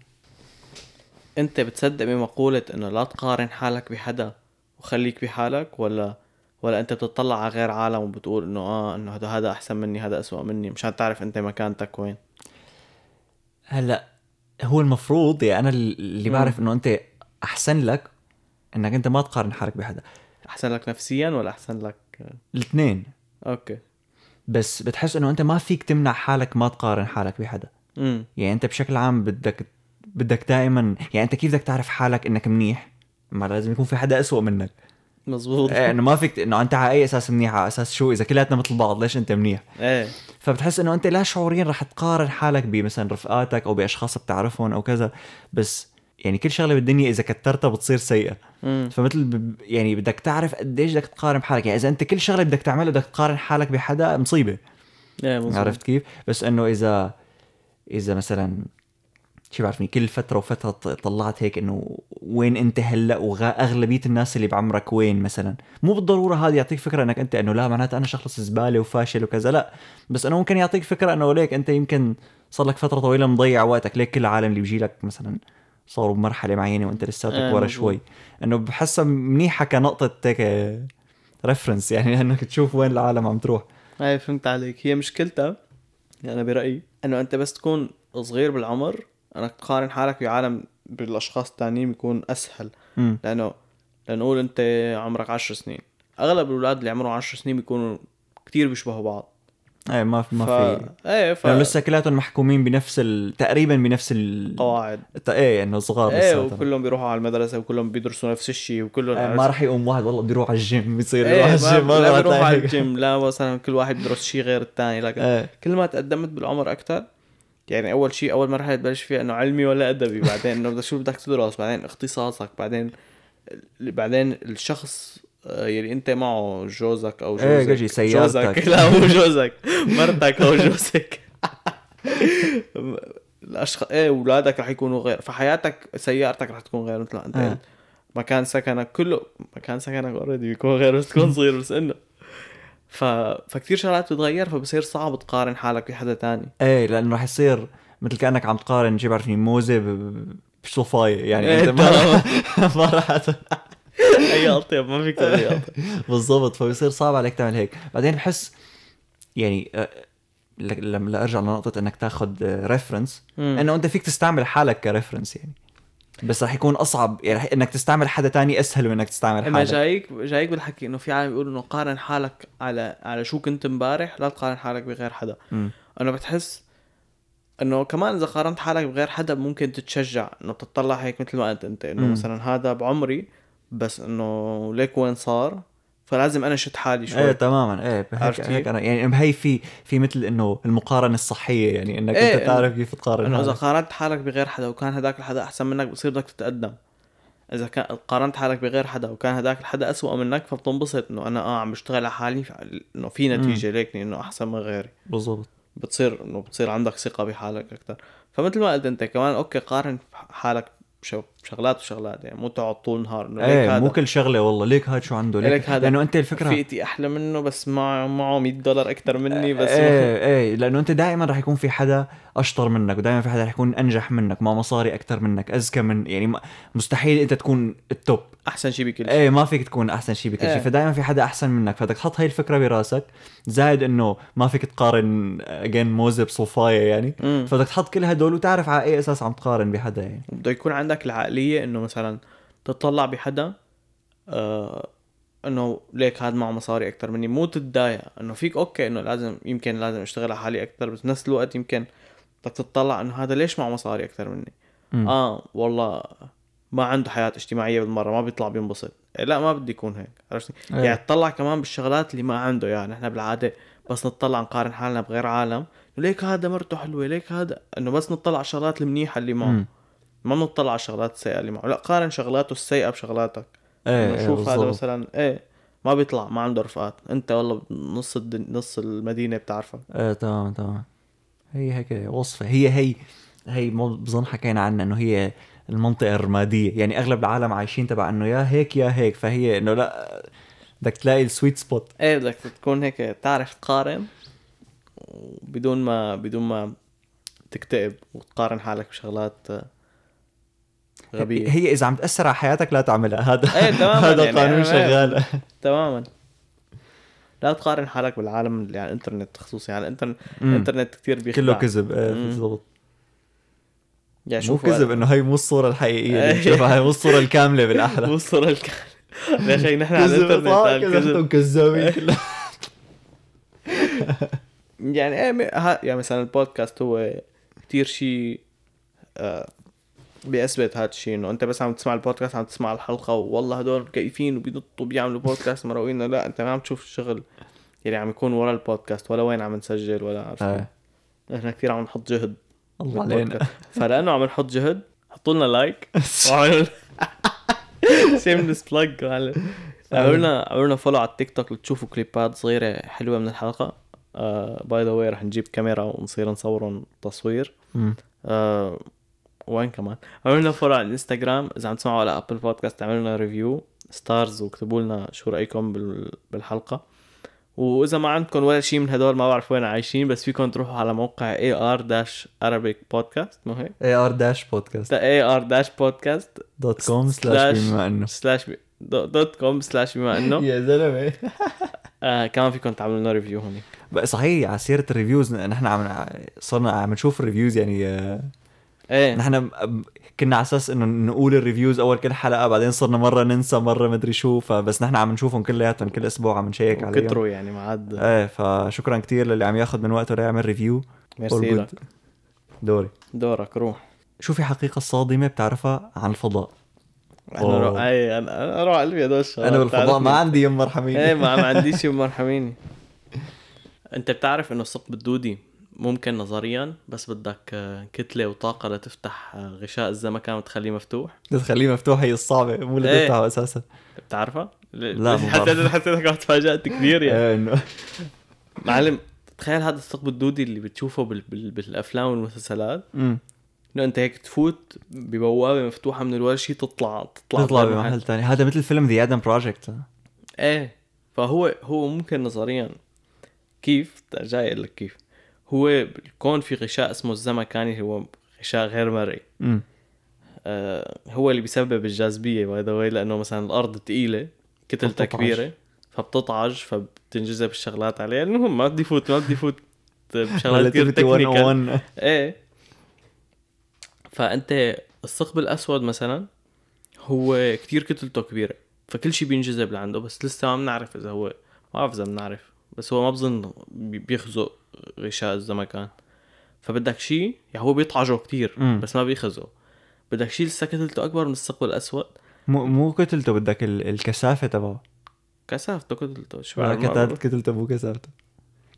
أنت بتصدق بمقولة إنه لا تقارن حالك بحدا وخليك بحالك ولا ولا أنت بتطلع على غير عالم وبتقول إنه آه إنه هذا هذا أحسن مني هذا أسوأ مني مشان تعرف أنت مكانتك وين؟ هلا هو المفروض يعني أنا اللي بعرف إنه أنت أحسن لك إنك أنت ما تقارن حالك بحدا. أحسن لك نفسيا ولا أحسن لك الاثنين؟ أوكي بس بتحس انه انت ما فيك تمنع حالك ما تقارن حالك بحدا امم يعني انت بشكل عام بدك بدك دائما يعني انت كيف بدك تعرف حالك انك منيح؟ ما لازم يكون في حدا اسوأ منك مظبوط. ايه انه ما فيك انه انت على اي اساس منيح، على اساس شو اذا كلاتنا مثل بعض ليش انت منيح؟ ايه فبتحس انه انت لا شعوريا رح تقارن حالك بمثلا رفقاتك او باشخاص بتعرفهم او كذا، بس يعني كل شغله بالدنيا اذا كترتها بتصير سيئه. مم. فمثل ب... يعني بدك تعرف قديش بدك تقارن حالك، يعني اذا انت كل شغله بدك تعملها بدك تقارن حالك بحدا مصيبه. ايه عرفت كيف؟ بس انه اذا اذا مثلا شي بعرفني كل فترة وفترة طلعت هيك انه وين انت هلأ، واغلبية الناس اللي بعمرك وين مثلا، مو بالضرورة هذا يعطيك فكرة انك انت انه لا معناته انا شخص زبالة وفاشل وكذا، لا بس انه ممكن يعطيك فكرة انه ليك انت يمكن صار لك فترة طويلة مضيع وقتك، ليك كل العالم اللي بيجي لك مثلا صاروا بمرحلة معينة وانت لساتك آه ورا شوي، انه بحسها منيحة كنقطة هيك ريفرنس، يعني انك تشوف وين العالم عم تروح. هاي فهمت عليك. هي مشكلتها يعني برأيي انه انت بس تكون صغير بالعمر انك تقارن حالك بعالم بالاشخاص التانيين يكون اسهل. م. لانه لنقول انت عمرك عشر سنين، اغلب الاولاد اللي عمرهم عشر سنين بيكونوا كتير بيشبهوا بعض. اي ما في ما في ف... اي ف... يعني لسه كلاتهم محكومين بنفس ال... تقريبا بنفس القواعد. اي انه صغار لسه، وكلهم بيروحوا على المدرسه وكلهم بيدرسوا نفس الشيء وكلهم عارف... ما راح يقوم واحد والله بده يروح على الجيم بيصير يروح الجيم، ما بيروح على الجيم لا مثلا كل واحد بيدرس شيء غير الثاني. لكن أي. كل ما تقدمت بالعمر اكثر، يعني أول شيء أول مرحلة تبلش فيها إنه علمي ولا أدبي، بعدين إنه بدك شو بدك تدرس، بعدين اختصاصك، بعدين بعدين الشخص يلي أنت معه، جوزك أو جوزك سيارتك لا هو جوزك مرتك أو جوزك الأشخاص إيه أولادك رح يكونوا غير، فحياتك سيارتك رح تكون غير، مثل أنت آه. مكان سكنك كله مكان سكنك أوريدي بيكون غير، بس تكون صغير بس إنه ف... فكتير شغلات بتتغير، فبصير صعب تقارن حالك بحدا تاني. ايه لأنه رح يصير مثل كأنك عم تقارن شي بعرفني موزة بشلفاية، يعني إيه انت ما ما رح اي أطيب ما فيك تقول اي أطيب بالضبط، فبيصير صعب عليك تعمل هيك. بعدين بحس يعني لما ارجع لنقطة انك تاخد ريفرنس، انه انت فيك تستعمل حالك كريفرنس يعني، بس رح يكون أصعب يعني إنك تستعمل حدا تاني أسهل من إنك تستعمل حالك. أما جايك جايك بالحكي إنه في عالم يقولوا إنه قارن حالك على على شو كنت مبارح، لا تقارن حالك بغير حدا. م. أنا بتحس إنه كمان إذا قارنت حالك بغير حدا ممكن تتشجع إنه تطلع هيك مثل ما أنت أنت إنه مثلا هذا بعمري بس إنه ليك وين صار، فلازم أنا شد حالي شوي. إيه تماماً. إيه هيك هيك أنا يعني هي في في مثل إنه المقارنة الصحية، يعني إنك إيه أنت تعرف كيف تقارن. إنه إذا قارنت حالك بغير حدا وكان هداك الحدا أحسن منك بتصير بدك تتقدم، إذا كان قارنت حالك بغير حدا وكان هداك الحدا أسوأ منك فبتنبسط إنه أنا آه عم بشتغل على حالي إنه في نتيجة ليكني إنه أحسن من غيري. بالضبط. بتصير إنه بتصير عندك ثقة بحالك أكتر. فمثل ما قلت أنت كمان أوكي قارن حالك شغلات وشغلات، يعني مو تقعد طول نهار انه ليك هذا مو كل شغله والله ليك هذا شو عنده ليك، لأنه يعني انت الفكره فئتي احلى منه بس معه معه مية دولار اكثر مني بس ايه ايه لانه انت دائما راح يكون في حدا اشطر منك، ودائما في حدا راح يكون انجح منك، ما مصاري اكثر منك، اذكى من، يعني مستحيل انت تكون التوب احسن شيء بكل شيء. ايه ما فيك تكون احسن شيء بكل شيء، فدائما في حدا احسن منك، فبدك تحط هاي الفكره براسك، زائد انه ما فيك تقارن اجين موزه بصفايه يعني، فبدك تحط كل هدول وتعرف على اي اساس عم تقارن بحدا، يعني بده يكون عندك العقلية انه مثلا تطلع بحدا آه انه ليك هاد معه مصاري اكتر مني، مو تتضايق انه فيك اوكي انه لازم يمكن لازم اشتغل على حالي اكتر، بس نفس الوقت يمكن بدك تطلع انه هذا ليش معه مصاري اكتر مني. م. اه والله ما عنده حياة اجتماعية بالمرة، ما بيطلع بينبسط، لا ما بدي يكون هيك عرفتني. أيه. يعني تطلع كمان بالشغلات اللي ما عنده، يعني احنا بالعادة بس نطلع نقارن حالنا بغير عالم، ليك هذا مرته حلوة، ليك هذا، انه بس نطلع على الشغلات المنيحة اللي معه. م. ما بنطلع على شغلات سيئة اللي معه، لا قارن شغلاته السيئة بشغلاتك. ايه نشوف ايه هذا مثلا ايه ما بيطلع ما عنده رفقات، انت والله نص الد... نص المدينة بتعرفك. ايه تمام تمام. هي هيك وصفة، هي هي هي مو بظن حكينا عنها انه هي المنطقة الرمادية، يعني اغلب العالم عايشين تبع انه يا هيك يا هيك، فهي انه لا بدك تلاقي السويت سبوت. ايه بدك تكون هيك تعرف تقارن بدون ما بدون ما تكتئب وتقارن حالك بشغلات غبية. هي إذا عم تأثر على حياتك لا تعملها، هذا هذا يعني قانون يعني شغال تماما. لا تقارن حالك بالعالم اللي على الإنترنت، خصوصي على الإنترنت. مم. الإنترنت كتير بيخدع، كله كذب. بالضبط. يعني شوف كذب إنه هاي مو الصورة الحقيقية، شوفها هاي مو الصورة الكاملة بالأحلى، مو الصورة الكاملة يا أخي. نحن على الإنترنت كذب يعني إيه، يعني مثلا البودكاست هو كتير شيء بيثبت هذا الشيء، انه انت بس عم تسمع البودكاست، عم تسمع الحلقه والله هدول كيفين وبينطوا بيعملوا بودكاست مروقين، لا انت ما عم تشوف الشغل يعني عم يكون ورا البودكاست ولا وين عم نسجل ولا عارف. احنا كثير عم نحط جهد الله علينا، فلانه عم نحط جهد حطوا لنا لايك وعملوا سيملس بلاج، عملنا عملنا فولو على التيك توك لتشوفوا كليبات صغيره حلوه من الحلقه. باي ذا واي رح نجيب كاميرا ونصير نصورهم تصوير. آه وين كمان عملنا فولو على الانستغرام، اذا عم تسمعوا على ابل بودكاست عملنا ريفيو ستارز واكتبوا لنا شو رايكم بالحلقه. واذا ما عندكم ولا شيء من هدول ما بعرف وين عايشين، بس فيكم تروحوا على موقع إيه آر داش أرابيك بودكاست مو هيك إيه آر داش بودكاست إيه آر داش بودكاست دوت كوم سلاش بما انه يا زلمه. آه كمان فيكم تعملوا لنا ريفيو هون بقى. صحيح على سيره الريفيوز، نحن عم صرنا عم نشوف الريفيوز يعني. آه ايه نحن كنا على اساس انه نقول الريفيوز اول كل حلقه، بعدين صرنا مره ننسى مره مدري شو، فبس نحن عم نشوفهم كلياتهم كل اسبوع عم نشيك عليهم كتروا يعني ما عاد. ايه فشكرا كتير للي عم ياخذ من وقته ليعمل ريفيو. ميرسي لك. دوري دورك روح. شو في حقيقه صادمه بتعرفها عن الفضاء؟ انا روح اي انا اروح قلبي هدول الشغلات. انا بالفضاء ما عندي يم مرحميني. ايه ما عنديش يم مرحميني. انت بتعرف انه الثقب الدودي ممكن نظريا، بس بدك كتلة وطاقة لتفتح غشاء الزمكان وتخليه مفتوح. تخليه مفتوح هي الصعبة مو اللي تفتحه أساسا. بتعرفها؟ لا حسيت حسيتك عم تفاجأت كثير يعني. معلم تخيل هذا الثقب الدودي اللي بتشوفه بال... بال... بالأفلام والمسلسلات، إنه أنت هيك تفوت ببوابة مفتوحة من الورشة تطلع تطلع تطلع بمحل تاني. هذا مثل فيلم The Adam Project. إيه فهو هو ممكن نظريا. كيف جاي لك كيف؟ هو الكون في غشاء اسمه الزمكاني، هو غشاء غير مرئي. آه هو اللي بيسبب الجاذبية وهذا، لأنه مثلا الأرض تقيلة كتلتها كبيرة فبتطعج فبتنجذب الشغلات عليها. المهم ما بدي فوت ما بدي فوت بشغلات كتير تكنيكال. إيه فأنت الثقب الأسود مثلا هو كتير كتلته كبيرة فكل شيء بينجذب لعنده، بس لسه ما بنعرف إذا هو ما بعرف إذا بنعرف، بس هو ما بظن بيخزق غشاء الزمكان. فبدك شيء يعني هو بيطعجه كتير بس ما بيخزقه، بدك شيء لسه كتلته أكبر من الثقب الأسود. مو مو كتلته، بدك الكثافة تبعه. كثافته كتلته شو يعني؟ كتلته مو كثافته.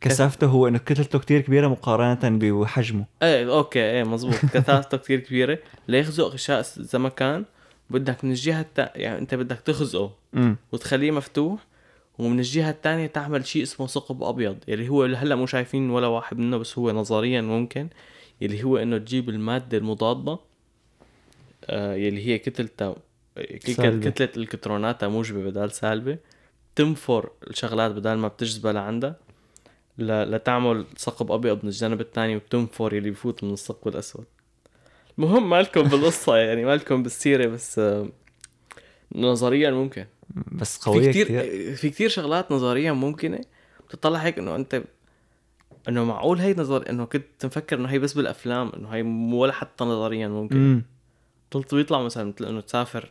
كثافته هو إنه كتلته كتير كبيرة مقارنة بحجمه. إيه أوكي إيه مظبوط. كثافته كتير كبيرة ليخزق غشاء الزمكان. بدك من الجهة التا... يعني أنت بدك تخزقه وتخليه مفتوح، ومن الجهة الثانية تعمل شيء اسمه ثقب أبيض، اللي هو هلأ مو شايفين ولا واحد منه بس هو نظريا ممكن، اللي هو إنه تجيب المادة المضادة آه اللي هي كتلتها كتلة الكتروناتها موجبة بدال سالبة، تنفر الشغلات بدال ما بتجذبها لعندها لتعمل ثقب أبيض من الجانب الثاني، وبتنفر اللي بفوت من الثقب الأسود. المهم مالكم بالقصة يعني مالكم بالسيرة، بس آه نظريا ممكن، بس قوية في كتير, كتير في كتير شغلات نظريا ممكنة. بتطلع هيك انه انت انه معقول هاي نظر، انه كنت مفكر انه هاي بس بالافلام، انه هاي ولا حتى نظريا ممكن. طلت بيطلع مثلا مثل انه تسافر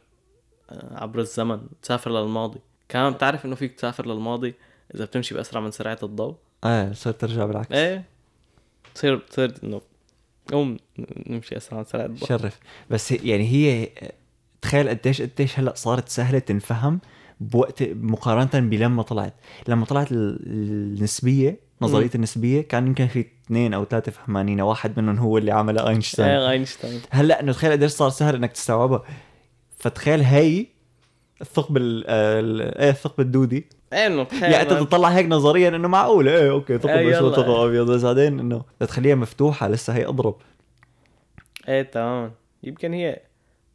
عبر الزمن، تسافر للماضي. كان بتعرف انه فيك تسافر للماضي اذا بتمشي باسرع من سرعة الضوء. اه صرت ترجع بالعكس. ايه تصير تصير انه قوم نمشي اسرع من سرعة الضوء. شرف بس يعني هي تخيل قديش قديش هلأ صارت سهلة تنفهم بوقت مقارنة بلما طلعت. لما طلعت النسبية نظرية النسبية كان يمكن في اثنين أو ثلاثة فهمانين، واحد منهم هو اللي عمله أينشتاين. أينشتاين هلأ إنه تخيل قديش صار سهل إنك تستوعبها. فتخيل هاي الثقب ال ايه الثقب الدودي إنه يعني أنت تطلع هيك نظريا إنه معقول إيه أوكي ثقب أسود ثقب أبيض، بس بعدين إنه تخليها مفتوحة لسه هي أضرب. إيه تمام يمكن هي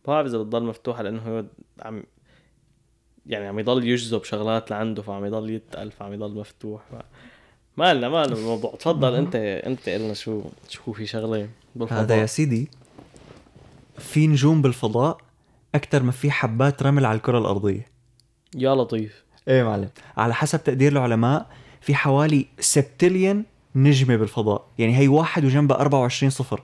هو إذا بتضل مفتوحة لأنه هو عم يعني عم يضل يجذب شغلات لعنده، فعم يضل يتقل فعم يضل مفتوح. ف... ما لنا ما لنا الموضوع. تفضل أنت أنت قلنا شو شو في شغلة بالفضاء. هذا يا سيدي في نجوم بالفضاء أكتر ما في حبات رمل على الكرة الأرضية. يا لطيف. إيه معلم على حسب تقدير العلماء في حوالي سبتليون نجمة بالفضاء، يعني هي واحد وجنبها أربعة وعشرين صفر.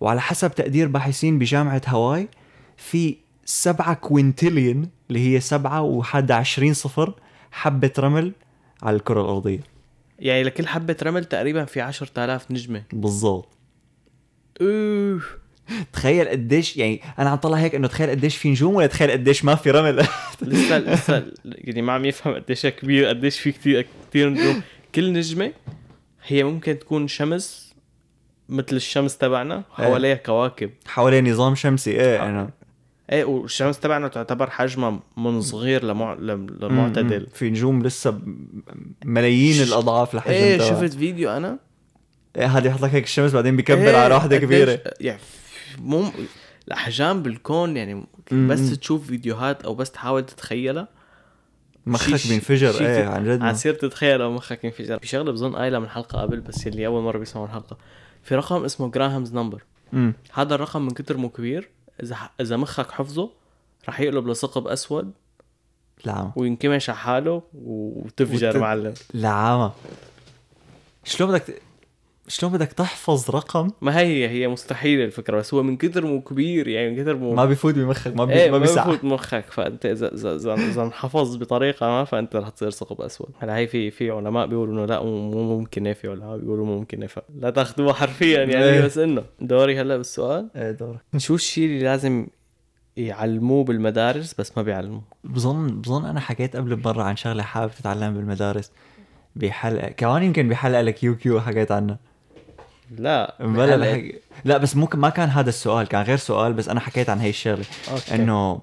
وعلى حسب تقدير باحثين بجامعة هاواي في سبعة كوينتليون اللي هي سبعة وحد عشرين صفر حبة رمل على الكرة الأرضية، يعني لكل حبة رمل تقريبا في عشرة آلاف نجمة بالضبط. أوه. تخيل قديش يعني انا عم طلع هيك انه تخيل قديش في نجوم ولا تخيل قديش ما في رمل. لسه لسه يعني ما عم يفهم قديش كبير قديش في كتير كتير نجوم. كل نجمه هي ممكن تكون شمس مثل الشمس تبعنا حواليها كواكب حوالي نظام شمسي. ايه انا ايه والشمس تبعنا تعتبر حجمها من صغير لمع... لمعتدل. في نجوم لسه ملايين الاضعاف لحجم. ايه شفت فيديو انا ايه هذا يحط لك هيك الشمس بعدين بيكبر إيه على واحده كبيره يعني مو الاحجام بالكون يعني بس م-م. تشوف فيديوهات او بس تحاول تتخيلها مخك بينفجر. ايه عن جد عسير تتخيله مخك ينفجر. في شغله بظن قايله من حلقه قبل بس اللي اول مره بيسمعوا الحلقه، في رقم اسمه جراهام نمبر. هذا الرقم من كتر مو كبير اذا اذا مخك حفظه راح يقلب لثقب اسود لعمة وينكمش على حاله وتفجر وت... معلم لعمة. شلون بدك شلون بدك تحفظ رقم؟ ما هي هي مستحيلة الفكرة، بس هو من كتر مو كبير يعني من كتر مو ما بيفوت بمخك ما بي... ايه ما بيفوت مخك. فانت اذا اذا اذا انحفظ بطريقة ما فانت رح تصير ثقب اسود. هلا هي في في علماء بيقولوا انه لا مو ممكن يفي ولا بيقولوا ممكن يفي، لا تاخذوها حرفيا يعني ايه. بس انه دوري هلا بالسؤال. ايه دورك. شو الشيء اللي لازم يعلموه بالمدارس بس ما بيعلموه؟ بظن بظن انا حكيت قبل بمرة عن شغلة حابب تتعلم بالمدارس بحلقة كمان يمكن بحلقة لكيو كيو حكيت عنها. لا بلا بحق... لا بس ممكن ما كان هذا السؤال، كان غير سؤال بس انا حكيت عن هاي الشغله انه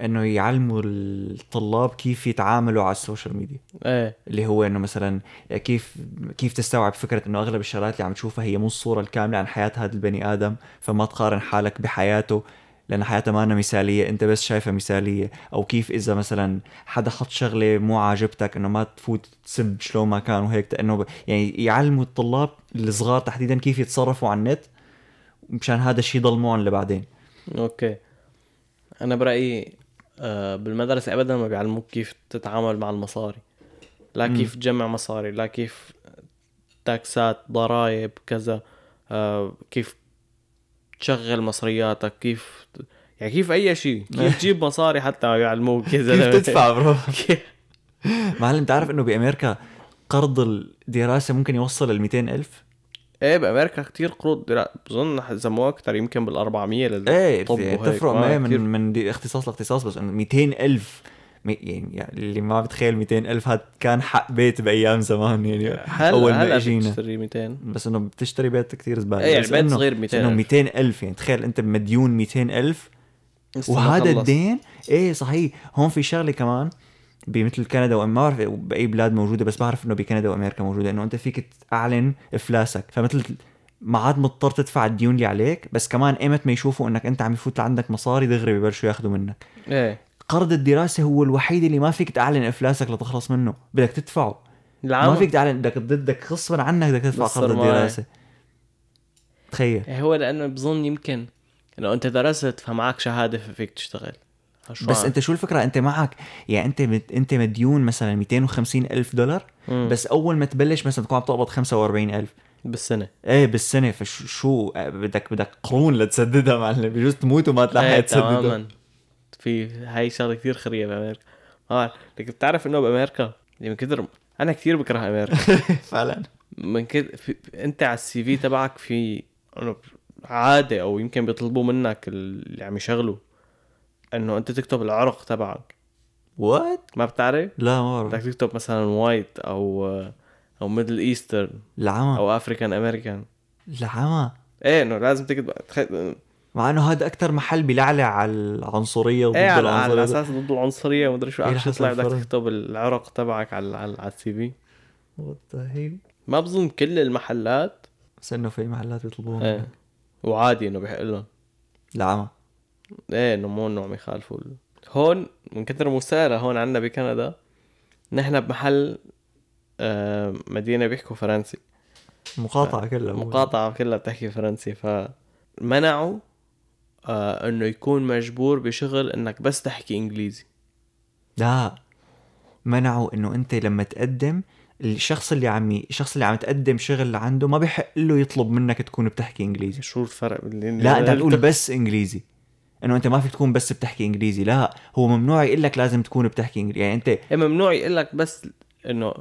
انه يعلموا الطلاب كيف يتعاملوا على السوشيال ميديا. ايه اللي هو انه مثلا كيف كيف تستوعب فكره انه اغلب الشغلات اللي عم تشوفها هي مو الصوره الكامله عن حياه هذا البني ادم، فما تقارن حالك بحياته لأن حياته ما أنا مثالية، أنت بس شايفها مثالية. أو كيف إذا مثلا حدا حط شغلة مو عاجبتك إنه ما تفوت تسب شلون ما كان وهيك، إنه ب... يعني يعلموا الطلاب الصغار تحديدا كيف يتصرفوا على النت مشان هذا الشيء يضل معهم لبعدين. أوكي أنا برأيي آه بالمدرسة أبدا ما بيعلموك كيف تتعامل مع المصاري، لا كيف تجمع مصاري، لا كيف تاكسات ضرائب كذا، آه كيف تشغل مصرياتك، كيف يعني كيف اي شيء، كيف تجيب مصاري حتى ما يعلموك كذا كيف تدفع برو معلم. تعرف انه بامريكا قرض الدراسه ممكن يوصل ل مئتين ألف؟ ايه بامريكا كتير قروض بظن زموا اكثر يمكن بال400 لل طب تفرق معي من من اختصاص لاختصاص بس انه مئتين ألف يعني, يعني اللي ما بتخيل مئتين ألف هاد كان حق بيت بأيام زمان يعني هل أول ما إجينا بس إنه بتشتري بيت كتير زبالة. ايه يعني بيت صغير مئتين إنه مئتين ألف يعني تخيل أنت مديون مئتين ألف وهذا الدين. إيه صحيح. هون في شغلة كمان بمثل كندا وما أعرف بأي بلاد موجودة بس بعرف إنه بكندا وأمريكا موجودة إنه أنت فيك تعلن إفلاسك، فمثل ما عاد مضطر تدفع الديون اللي عليك، بس كمان إيمت ما يشوفوا إنك أنت عم يفوت لعندك مصاري دغري ببلشوا ياخذوا منك. إيه قرض الدراسة هو الوحيد اللي ما فيك تعلن إفلاسك لتخلص منه، بدك تدفعه ما فيك تعلن، بدك ضدك خصبا عنك بدك تدفع قرض الدراسة. تخيل هو لأنه بظن يمكن لو أنت درست فمعك شهادة فيك تشتغل بس عم. أنت شو الفكرة أنت معك يعني أنت مد... أنت مديون مثلا مئتين وخمسين ألف دولار م. بس أول ما تبلش مثلا تكون عم تقبض خمسة وأربعين ألف بالسنة. ايه بالسنة. فشو بدك بدك قرون لتسددها معلم، بجوز تموت وما تلاحق ايه تسددها. في هاي شغله كتير خريه بامريكا. اه لك بتعرف انه بامريكا من كتر انا كتير بكره امريكا فعلا من كد... في... انت على السي في تبعك في عاده او يمكن بيطلبوا منك اللي عم يشغلوا انه انت تكتب العرق تبعك. وات ما بتعرف؟ لا ما بعرف. بدك تكتب مثلا وايت او او ميدل ايسترن العمى او افريكان امريكان العمى. ايه انه لازم تكتب تخ... مع انه هذا اكتر محل بيلعلع على العنصريه وضد ايه العنصريه على اساس ضد العنصريه ومدري شو اكثر يطلع بدك تكتب العرق تبعك على على, على السي في. والله ما بظن كل المحلات بس انه في محلات بيطلبوهم. ايه وعادي انه بحق لهم العمى. ايه انه مو انه عم يخالفوا هون من كثر مساره. هون عندنا بكندا نحن بمحل آه مدينه بيحكوا فرنسي، مقاطعه كلها مقاطعه كلها بتحكي فرنسي، فمنعوا آه انه يكون مجبور بشغل انك بس تحكي انجليزي. لا منعوا انه انت لما تقدم الشخص اللي عم الشخص اللي عم تقدم شغل عنده ما بيحق له يطلب منك تكون بتحكي انجليزي. شو الفرق؟ لا انت بتقول بس انجليزي انه انت ما فيك تكون بس بتحكي انجليزي. لا هو ممنوع يقول لك لازم تكون بتحكي انجليزي يعني انت ممنوع يقول لك بس انه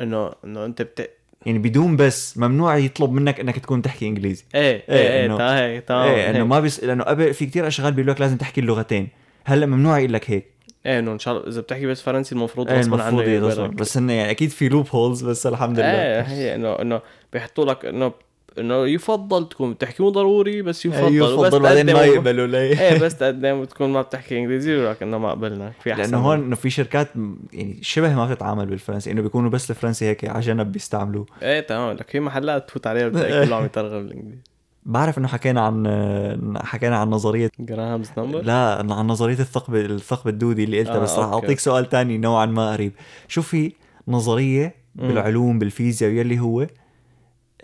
انه انه انت بت... يعني بدون بس ممنوع يطلب منك انك تكون تحكي انجليزي. ايه ايه ايه ايه انه ما بيس لانه قبل في كتير اشغال بيقول لك لازم تحكي اللغتين. هلا ممنوع يقول لك هيك. ايه انه ان شاء الله اذا بتحكي بس فرنسي المفروض غصبا عنك. بس انه يعني اكيد في لوب هولز بس الحمد لله. ايه انه انه بيحطوا لك انه انه يفضل تكون بتحكي مو ضروري بس يفضل, يفضل بس بعدين ما يقبلوا لي. ايه بس قدام تكون ما بتحكي انجليزي ولكن انه ما قبلنا في احسن لانه هون انه في شركات يعني شبه ما بتتعامل بالفرنسي انه بيكونوا بس الفرنسي هيك على جنب بيستعملوه. ايه تمام لك في محلات تفوت عليها بتلاقي كله عم يترغب بالانجليزي. بعرف انه حكينا عن حكينا عن نظريه جراهام نمبر لا عن نظريه الثقب الثقب الدودي اللي قلتها آه بس راح اعطيك سؤال تاني نوعا ما قريب. شو في نظريه بالعلوم بالفيزياء يلي هو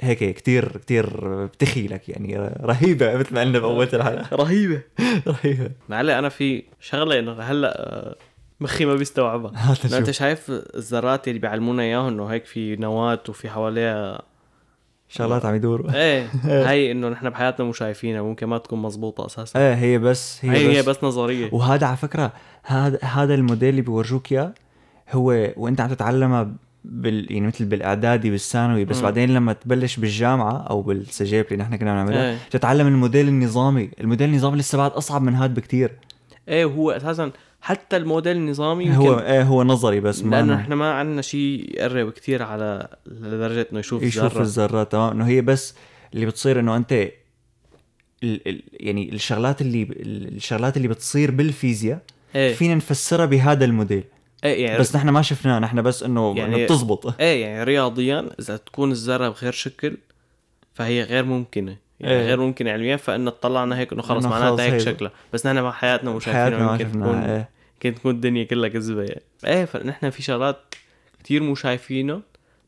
هيك كتير كتير بتخيلك يعني رهيبة مثل ما قلنا بأول الحلقة رهيبة رهيبة معلي. أنا في شغلة إنه هلأ مخي ما بيستوعبها. أنت شايف الذرات اللي بيعلمونا إياه إنه هيك في نواة وفي حواليها شغلات عم يدوروا. إيه هاي إنه نحن بحياتنا مو شايفينها ممكن ما تكون مزبوطة أساسا. إيه هي بس هي, هي, بس, هي بس نظرية. وهذا على فكرة هذا هذا الموديل اللي بيورجوك إياه هو وأنت عم تتعلمها بال يعني مثل بالاعدادي بالثانوي بس م. بعدين لما تبلش بالجامعه او بالسجاب اللي نحن كنا بنعملها بتتعلم الموديل النظامي. الموديل النظامي لسه بعد اصعب من هاد بكتير. ايه هو اساسا حتى الموديل النظامي هو ايه هو نظري بس ما لانه احنا ما عندنا شيء يقرب كتير على لدرجه انه يشوف الذره يشوف الذره تمام. انه هي بس اللي بتصير انه انت ال ال يعني الشغلات اللي الشغلات اللي بتصير بالفيزياء ايه. فينا نفسرها بهذا الموديل ايه يعني بس نحن ما شفناه نحن بس انه يعني بتزبط. ايه يعني رياضيا اذا تكون الذره بغير شكل فهي غير ممكنه يعني ايه. غير ممكن علميا فان تطلعنا هيك انه خلص معناتها هيك شكلها بس نحن بحياتنا مش شايفينها ممكن تكون ايه. كانت تكون الدنيا كلها كذبه يعني. ايه فنحن في شغلات كتير مو شايفينه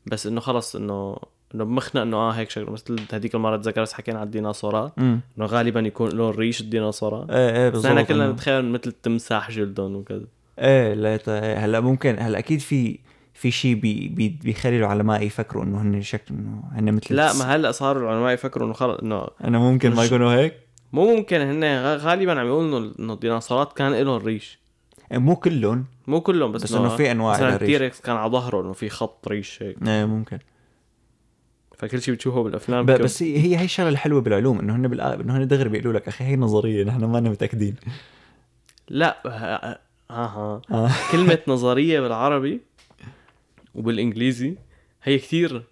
بس انه خلص انه انه بمخنا انه اه هيك شكل. مثل هذيك المره تذكرت حكينا عن الديناصورات انه غالبا يكون لون ريش الديناصورات. ايه ايه بس نحن كلنا نتخيل مثل التمساح جلدهم وكذا. ايه لا هلا ممكن هلا اكيد في في شيء بي بيخلي العلماء يفكروا انه هن شكل انه هن مثل لا ما هلا صار العلماء يفكروا انه خلص انه انا ممكن ما يكونوا هيك مو ممكن. هن غالبا عم يقولوا انه الديناصورات كان لهم ريش مو كلهم مو كلهم بس, بس انه في انواع الريش. التيركس كان على ظهره انه في خط ريش هيك. ايه ممكن فكل شيء بتشوفه بالافلام بس كم. هي هي الشغله الحلوه بالعلوم انه هن بالأ... انه هن دغري بيقولوا لك اخي هي نظريه نحن ما لنا متاكدين. لا آه آه. كلمة نظرية بالعربي وبالإنجليزي هي كتير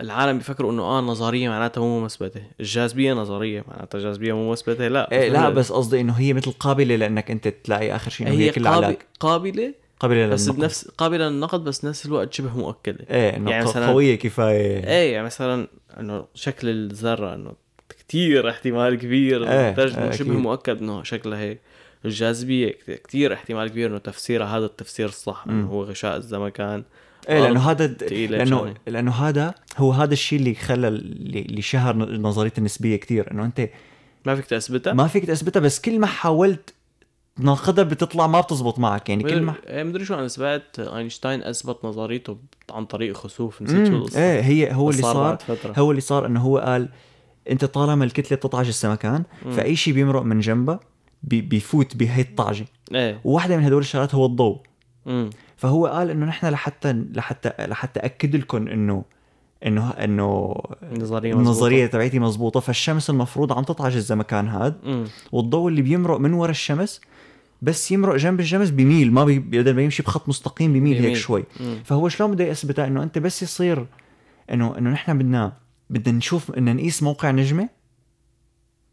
العالم بيفكروا إنه آه نظرية معناتها مو مثبتة. الجاذبية نظرية معناتها الجاذبية مو مثبتة. لا إيه لا بس قصدي إنه هي مثل قابلة لأنك أنت تلاقي آخر شيء إنه هي, هي كل قابل قابلة قابلة بس بنفس قابلة للنقد بس نفس الوقت شبه مؤكدة. إيه إنه يعني قوية كفاية. إيه يعني مثلا إنه شكل الذرة إنه كتير احتمال كبير إيه شبه مؤكد إنه شكلها هيك. الجاذبية كتير احتمال كبير إنه تفسيره هذا التفسير الصح إنه هو غشاء الزمكان. إيه لأنه هذا لأنه لأنه هذا هو هذا الشيء اللي خلى اللي شهر نظرية النسبية كتير إنه أنت ما فيك تثبتها ما فيك تثبتها بس كل ما حاولت ناخدها بتطلع ما بتزبط معك يعني كل ما مدري شو. أنا سمعت أينشتاين أثبت نظريته عن طريق خسوف نسيت شو القصة. إيه هي هو اللي صار هو اللي صار إنه هو قال أنت طالما الكتلة بتطعج الزمكان فأي شيء بيمرق من جنبه بي بيفوت بهاي الطعجة ايه. وواحدة من هدول الشغلات هو الضوء مم. فهو قال إنه نحن لحتى لحتى لحتى أكد لكم إنه إنه إنه النظرية, النظرية تبعتي مزبوطة. فالشمس المفروض عم تطعج الزمكان هاد مم. والضوء اللي بيمرق من وراء الشمس بس يمرق جنب الشمس بميل ما بدل ما يمشي بخط مستقيم بميل, بميل. هيك شوي مم. فهو شلون بده يثبتها إنه أنت بس يصير إنه إنه نحن بدنا بدنا نشوف إنه نقيس موقع نجمة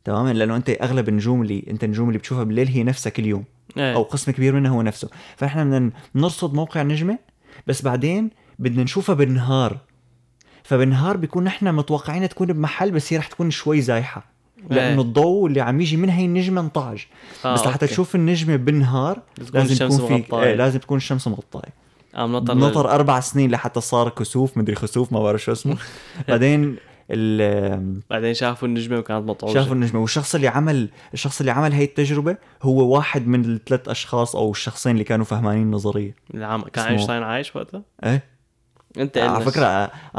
تماما لأنه أنت أغلب النجوم اللي أنت النجوم اللي بتشوفها بالليل هي نفسها كل يوم أيه. أو قسم كبير منها هو نفسه. فإحنا بدنا نرصد موقع النجمة بس بعدين بدنا نشوفها بالنهار فبالنهار بيكون إحنا متوقعين تكون بمحل بس هي رح تكون شوي زايحة أيه. لأنه الضوء اللي عم يجي من هاي النجمة انطعج آه بس لحتى تشوف النجمة بالنهار لازم تكون في آه لازم تكون الشمس مغطاية. نطر, نطر أربع سنين لحتى صار كسوف مدري خسوف ما بعرف شو اسمه بعدين بعدين شافوا النجمة وكانت مطعوجة شافوا النجمة. والشخص اللي عمل الشخص اللي عمل هاي التجربة هو واحد من الثلاث أشخاص أو الشخصين اللي كانوا فهمانين النظرية العام. كان أينشتاين عايش وقتها؟ إيه انت على فكره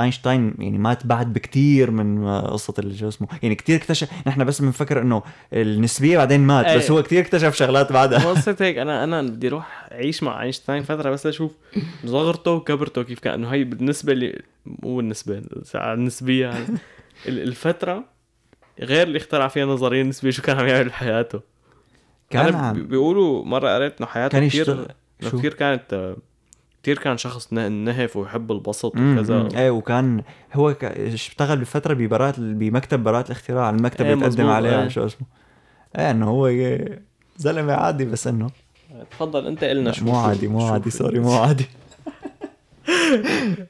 اينشتاين يعني مات بعد بكتير من قصه اللي شو اسمه يعني كتير اكتشف. نحن بس بنفكر انه النسبيه بعدين مات أي. بس هو كتير اكتشف شغلات بعدها. قصت هيك انا انا بدي اروح اعيش مع اينشتاين فتره بس اشوف صغرته وكبرته كيف كان. انه هي بالنسبه لي مو النسبه النسبيه الفتره غير اللي اخترع فيها نظريه النسبيه شو كان عم يعمل بحياته. كان بيقولوا مره قريت انه حياته كثير كثير كانت كتير كان شخص نهف ويحب البسط وكذا. ايه وكان هو اشتغل بفترة ببراءة بمكتب براءة الاختراع المكتب ايه يتقدم عليه ايه. شو اسمه ايه انه هو زلمة عادي بس انه تفضل انت قلنا شو مو عادي مو عادي سوري مو عادي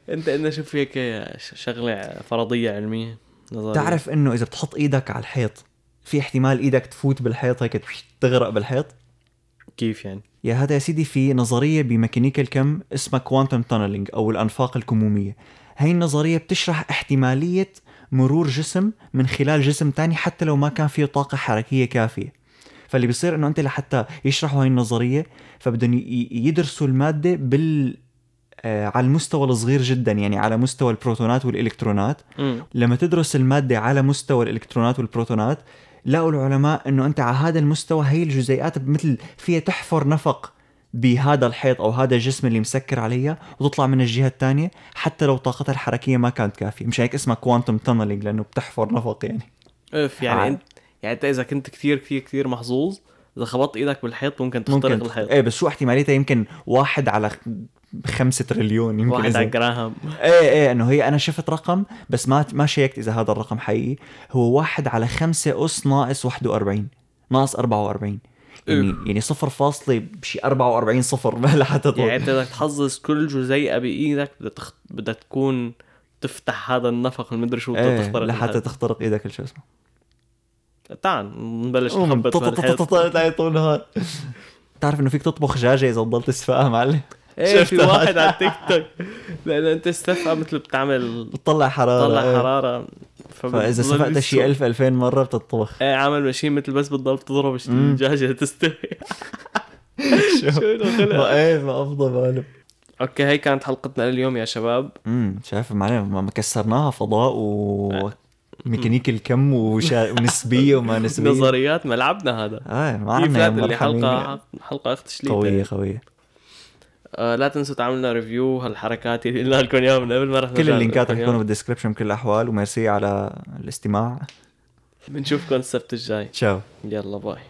انت قلنا شوف هيك شغلة فرضية علمية نظرية. تعرف انه اذا بتحط ايدك على الحيط في احتمال ايدك تفوت بالحيط هيك تغرق بالحيط؟ كيف يعني؟ يا هذا يا سيدي في نظرية بميكانيكا الكم اسمها كوانتم تونلنج أو الأنفاق الكمومية. هاي النظرية بتشرح احتمالية مرور جسم من خلال جسم تاني حتى لو ما كان فيه طاقة حركية كافية. فاللي بيصير أنه أنت لحتى يشرحوا هاي النظرية فبدهم يدرسوا المادة بال على المستوى الصغير جدا يعني على مستوى البروتونات والإلكترونات. م. لما تدرس المادة على مستوى الإلكترونات والبروتونات لقوا العلماء انه انت على هذا المستوى هي الجزيئات مثل فيها تحفر نفق بهذا الحيط او هذا الجسم اللي مسكر عليها وتطلع من الجهه الثانيه حتى لو طاقتها الحركيه ما كانت كافيه. مش هيك اسمها كوانتم تونلنج لانه بتحفر نفق يعني اف يعني انت يعني انت اذا كنت كثير كثير كثير محظوظ اذا خبطت ايدك بالحيط ممكن تخترق ممكن. الحيط ايه بس شو احتماليتها يمكن واحد على خمسة تريليون يمكن واحد على جراهام ايه ايه انه هي انا شفت رقم بس ما ما شيكت اذا هذا الرقم حقيقي. هو واحد على خمسة اس ناقص واحد وأربعين ناقص أربعة وأربعين يعني يعني صفر فاصلة بشي أربعة وأربعين صفر لحتى يعني انت بدك تحظظ كل جزيئة بايدك بدها تخ... بدها تكون تفتح هذا النفق المدري شو ايه تخترق لحتى تخترق ايدك شو اسمه تعال نبلش نخبط طول نهار. تعرف انه فيك تطبخ دجاجه اذا ضلت تسفقها معلم. ايه في واحد على تيك توك لانه انت السفقه مثل بتعمل بتطلع حراره بتطلع حراره فاذا سفقت شيء ألف ألفين مره بتطبخ. ايه عامل ماشين مثل بس بالضبط تضرب الدجاجه تستوي شو ايه ما افضل ماله. اوكي هي كانت حلقتنا لليوم يا شباب. امم شايف معلم ما كسرناها فضاء و ميكانيكي الكم وشا... ونسبية وما نسبية نظريات ملعبنا هذا آه معنا في حلقة حلقة اختشلية قوية قوية. آه لا تنسوا تعملنا ريفيو هالحركات اللي قلنا لكم اياها من قبل ما رح كل اللينكات حتكونوا بالديسكربشن بكل الأحوال وميرسي على الاستماع. بنشوفكم السبت الجاي. تشاو يلا باي.